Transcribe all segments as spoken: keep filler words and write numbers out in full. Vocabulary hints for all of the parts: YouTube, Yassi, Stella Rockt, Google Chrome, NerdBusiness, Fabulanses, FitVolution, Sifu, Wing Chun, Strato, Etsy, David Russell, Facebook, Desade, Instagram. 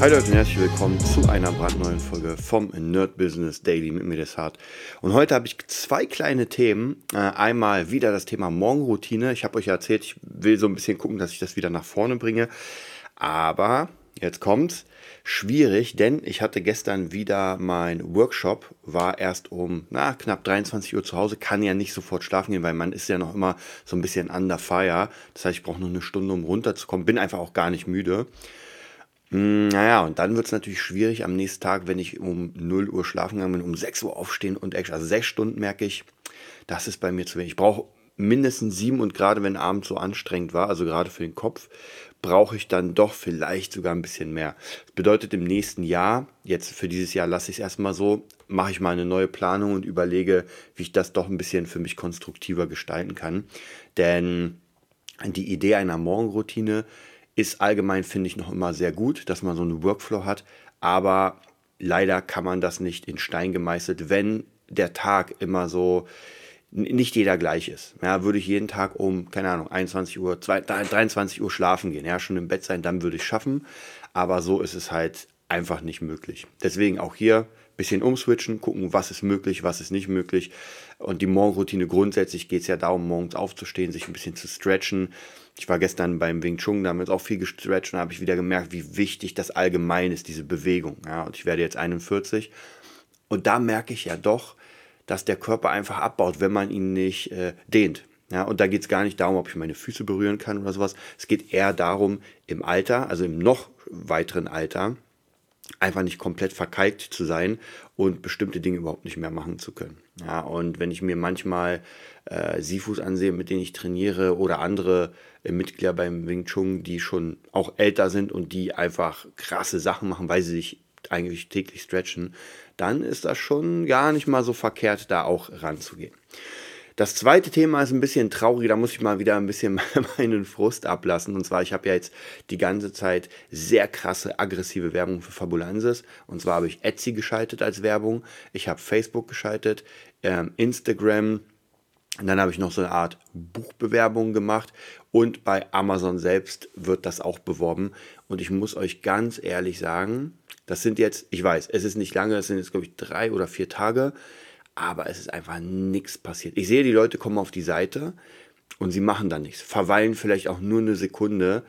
Hi Leute und herzlich willkommen zu einer brandneuen Folge vom Nerd Business Daily mit mir Desade. Und heute habe ich zwei kleine Themen. Einmal wieder das Thema Morgenroutine. Ich habe euch ja erzählt, ich will so ein bisschen gucken, dass ich das wieder nach vorne bringe. Aber jetzt kommt's. Schwierig, denn ich hatte gestern wieder meinen Workshop, war erst um na, knapp dreiundzwanzig Uhr zu Hause, kann ja nicht sofort schlafen gehen, weil man ist ja noch immer so ein bisschen under fire. Das heißt, ich brauche noch eine Stunde, um runterzukommen, bin einfach auch gar nicht müde. Naja, und dann wird es natürlich schwierig am nächsten Tag, wenn ich um null Uhr schlafen gegangen bin, um sechs Uhr aufstehen und extra also sechs Stunden merke ich, das ist bei mir zu wenig. Ich brauche mindestens sieben und gerade wenn Abend so anstrengend war, also gerade für den Kopf, brauche ich dann doch vielleicht sogar ein bisschen mehr. Das bedeutet im nächsten Jahr, jetzt für dieses Jahr lasse ich es erstmal so, mache ich mal eine neue Planung und überlege, wie ich das doch ein bisschen für mich konstruktiver gestalten kann. Denn die Idee einer Morgenroutine ist allgemein, finde ich, noch immer sehr gut, dass man so einen Workflow hat, aber leider kann man das nicht in Stein gemeißelt, wenn der Tag immer so, nicht jeder gleich ist. Ja, würde ich jeden Tag um, keine Ahnung, einundzwanzig Uhr, dreiundzwanzig Uhr schlafen gehen, ja, schon im Bett sein, dann würde ich es schaffen, aber so ist es halt einfach nicht möglich. Deswegen auch hier ein bisschen umswitchen, gucken, was ist möglich, was ist nicht möglich und die Morgenroutine grundsätzlich geht es ja darum, morgens aufzustehen, sich ein bisschen zu stretchen. Ich war gestern beim Wing Chun, da haben wir jetzt auch viel gestretcht und da habe ich wieder gemerkt, wie wichtig das allgemein ist, diese Bewegung. Ja, und ich werde jetzt einundvierzig und da merke ich ja doch, dass der Körper einfach abbaut, wenn man ihn nicht äh, dehnt. Ja, und da geht es gar nicht darum, ob ich meine Füße berühren kann oder sowas. Es geht eher darum, im Alter, also im noch weiteren Alter, einfach nicht komplett verkalkt zu sein und bestimmte Dinge überhaupt nicht mehr machen zu können. Ja, und wenn ich mir manchmal äh, Sifus ansehe, mit denen ich trainiere oder andere äh, Mitglieder beim Wing Chun, die schon auch älter sind und die einfach krasse Sachen machen, weil sie sich eigentlich täglich stretchen, dann ist das schon gar nicht mal so verkehrt, da auch ranzugehen. Das zweite Thema ist ein bisschen traurig, da muss ich mal wieder ein bisschen meinen Frust ablassen. Und zwar, ich habe ja jetzt die ganze Zeit sehr krasse, aggressive Werbung für Fabulanses. Und zwar habe ich Etsy geschaltet als Werbung, ich habe Facebook geschaltet, ähm, Instagram. Und dann habe ich noch so eine Art Buchbewerbung gemacht. Und bei Amazon selbst wird das auch beworben. Und ich muss euch ganz ehrlich sagen, das sind jetzt, ich weiß, es ist nicht lange, es sind jetzt, glaube ich, drei oder vier Tage. Aber es ist einfach nichts passiert. Ich sehe, die Leute kommen auf die Seite und sie machen dann nichts. Verweilen vielleicht auch nur eine Sekunde.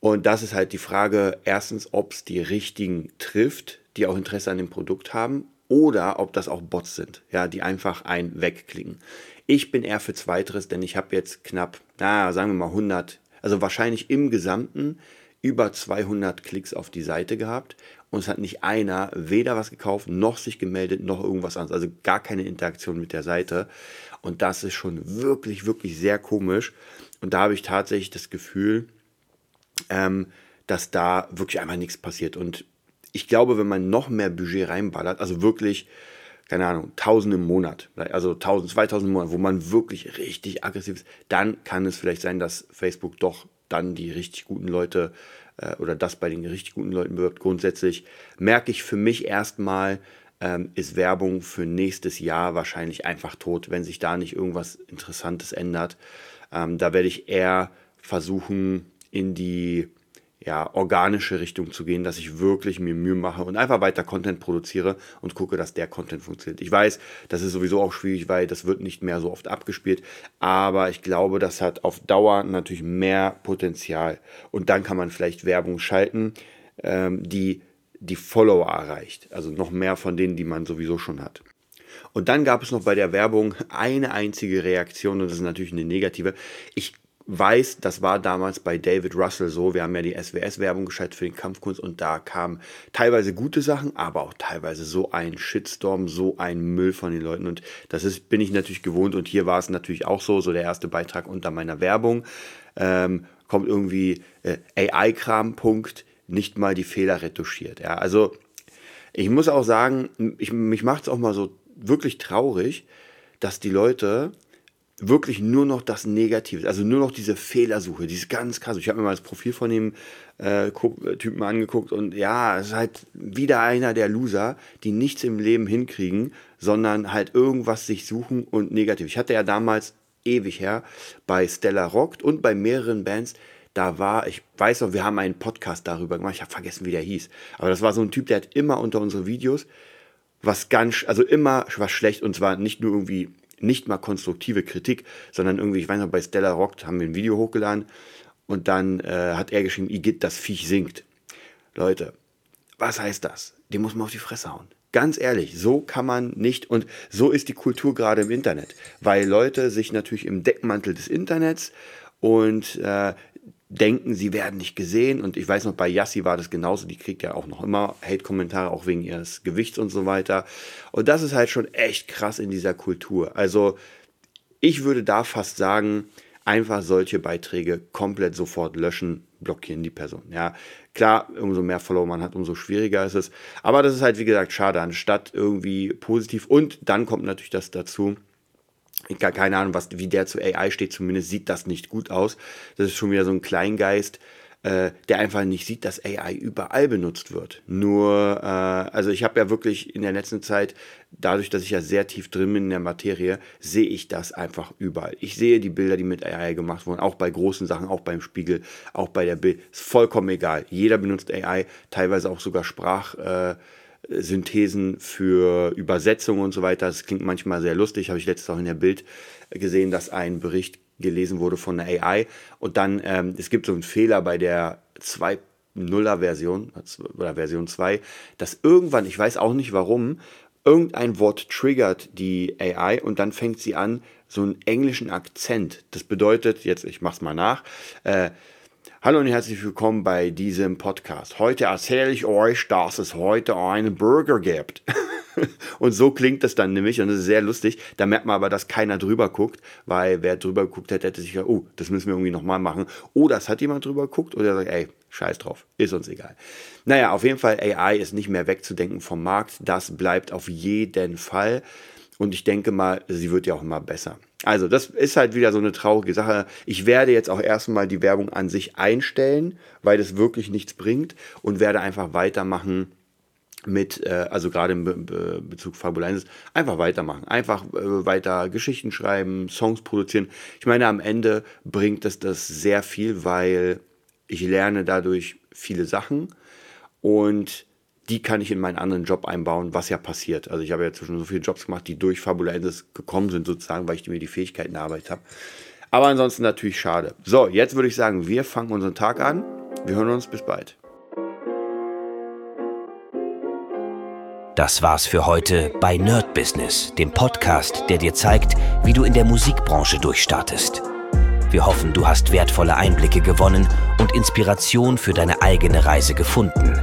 Und das ist halt die Frage, erstens, ob es die richtigen trifft, die auch Interesse an dem Produkt haben. Oder ob das auch Bots sind, ja, die einfach ein wegklicken. Ich bin eher für Zweiteres, denn ich habe jetzt knapp, na, sagen wir mal hundert, also wahrscheinlich im Gesamten über zweihundert Klicks auf die Seite gehabt. Und es hat nicht einer weder was gekauft, noch sich gemeldet, noch irgendwas anderes. Also gar keine Interaktion mit der Seite. Und das ist schon wirklich, wirklich sehr komisch. Und da habe ich tatsächlich das Gefühl, ähm, dass da wirklich einfach nichts passiert. Und ich glaube, wenn man noch mehr Budget reinballert, also wirklich, keine Ahnung, tausend im Monat, also tausend, zweitausend im Monat, wo man wirklich richtig aggressiv ist, dann kann es vielleicht sein, dass Facebook doch dann die richtig guten Leute äh, oder das bei den richtig guten Leuten bewirbt. Grundsätzlich merke ich für mich erstmal, ähm, ist Werbung für nächstes Jahr wahrscheinlich einfach tot, wenn sich da nicht irgendwas Interessantes ändert. Ähm, da werde ich eher versuchen, in die ja, organische Richtung zu gehen, dass ich wirklich mir Mühe mache und einfach weiter Content produziere und gucke, dass der Content funktioniert. Ich weiß, das ist sowieso auch schwierig, weil das wird nicht mehr so oft abgespielt, aber ich glaube, das hat auf Dauer natürlich mehr Potenzial. Und dann kann man vielleicht Werbung schalten, ähm, die die Follower erreicht, also noch mehr von denen, die man sowieso schon hat. Und dann gab es noch bei der Werbung eine einzige Reaktion und das ist natürlich eine negative. Ich weiß, das war damals bei David Russell so, wir haben ja die S W S-Werbung geschaltet für den Kampfkunst und da kamen teilweise gute Sachen, aber auch teilweise so ein Shitstorm, so ein Müll von den Leuten und das ist, bin ich natürlich gewohnt und hier war es natürlich auch so, so der erste Beitrag unter meiner Werbung, ähm, kommt irgendwie äh, A I-Kram, Punkt, nicht mal die Fehler retuschiert. Ja, also ich muss auch sagen, ich, mich macht es auch mal so wirklich traurig, dass die Leute wirklich nur noch das Negative, also nur noch diese Fehlersuche, die ist ganz krass. Ich habe mir mal das Profil von dem äh, Typen angeguckt und ja, es ist halt wieder einer der Loser, die nichts im Leben hinkriegen, sondern halt irgendwas sich suchen und negativ. Ich hatte ja damals, ewig her, bei Stella Rockt und bei mehreren Bands, da war, ich weiß noch, wir haben einen Podcast darüber gemacht, ich habe vergessen, wie der hieß, aber das war so ein Typ, der hat immer unter unsere Videos was ganz, also immer was schlecht, und zwar nicht nur irgendwie, nicht mal konstruktive Kritik, sondern irgendwie, ich weiß noch, bei Stella Rockt haben wir ein Video hochgeladen und dann äh, hat er geschrieben, Igitt, das Viech singt. Leute, was heißt das? Dem muss man auf die Fresse hauen. Ganz ehrlich, so kann man nicht, und so ist die Kultur gerade im Internet, weil Leute sich natürlich im Deckmantel des Internets und äh, denken, sie werden nicht gesehen, und ich weiß noch, bei Yassi war das genauso, die kriegt ja auch noch immer Hate-Kommentare, auch wegen ihres Gewichts und so weiter, und das ist halt schon echt krass in dieser Kultur. Also ich würde da fast sagen, einfach solche Beiträge komplett sofort löschen, blockieren die Person. Ja, klar, umso mehr Follower man hat, umso schwieriger ist es. Aber das ist halt, wie gesagt, schade, anstatt irgendwie positiv. Und dann kommt natürlich das dazu, ich habe keine Ahnung, was, wie der zu A I steht, zumindest sieht das nicht gut aus. Das ist schon wieder so ein Kleingeist, äh, der einfach nicht sieht, dass A I überall benutzt wird. Nur, äh, also ich habe ja wirklich in der letzten Zeit, dadurch, dass ich ja sehr tief drin bin in der Materie, sehe ich das einfach überall. Ich sehe die Bilder, die mit A I gemacht wurden, auch bei großen Sachen, auch beim Spiegel, auch bei der Bild. Ist vollkommen egal. Jeder benutzt A I, teilweise auch sogar Sprachsynthesen für Übersetzungen und so weiter. Das klingt manchmal sehr lustig. Habe ich letztens auch in der Bild gesehen, dass ein Bericht gelesen wurde von der A I. Und dann, ähm, es gibt so einen Fehler bei der zwei Punkt null Version oder Version zwei, dass irgendwann, ich weiß auch nicht warum, irgendein Wort triggert die A I und dann fängt sie an, so einen englischen Akzent. Das bedeutet, jetzt, ich mach's mal nach, äh, hallo und herzlich willkommen bei diesem Podcast. Heute erzähle ich euch, dass es heute einen Burger gibt. Und so klingt das dann nämlich, und das ist sehr lustig. Da merkt man aber, dass keiner drüber guckt, weil wer drüber geguckt hätte, hätte sich gedacht, oh, das müssen wir irgendwie nochmal machen. Oh, das hat jemand drüber geguckt, oder sagt, ey, scheiß drauf, ist uns egal. Naja, auf jeden Fall, A I ist nicht mehr wegzudenken vom Markt, das bleibt auf jeden Fall, und ich denke mal, sie wird ja auch immer besser. Also das ist halt wieder so eine traurige Sache. Ich werde jetzt auch erstmal die Werbung an sich einstellen, weil das wirklich nichts bringt, und werde einfach weitermachen mit, äh, also gerade im Be- Be- Bezug Fabulanses, einfach weitermachen, einfach äh, weiter Geschichten schreiben, Songs produzieren. Ich meine, am Ende bringt das das sehr viel, weil ich lerne dadurch viele Sachen und die kann ich in meinen anderen Job einbauen, was ja passiert. Also ich habe ja zwischen so viele Jobs gemacht, die durch Fabulanses gekommen sind sozusagen, weil ich mir die Fähigkeiten erarbeitet habe. Aber ansonsten natürlich schade. So, jetzt würde ich sagen, wir fangen unseren Tag an. Wir hören uns, bis bald. Das war's für heute bei NerdBusiness, dem Podcast, der dir zeigt, wie du in der Musikbranche durchstartest. Wir hoffen, du hast wertvolle Einblicke gewonnen und Inspiration für deine eigene Reise gefunden.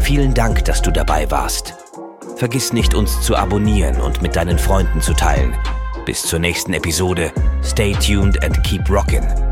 Vielen Dank, dass du dabei warst. Vergiss nicht, uns zu abonnieren und mit deinen Freunden zu teilen. Bis zur nächsten Episode. Stay tuned and keep rockin'.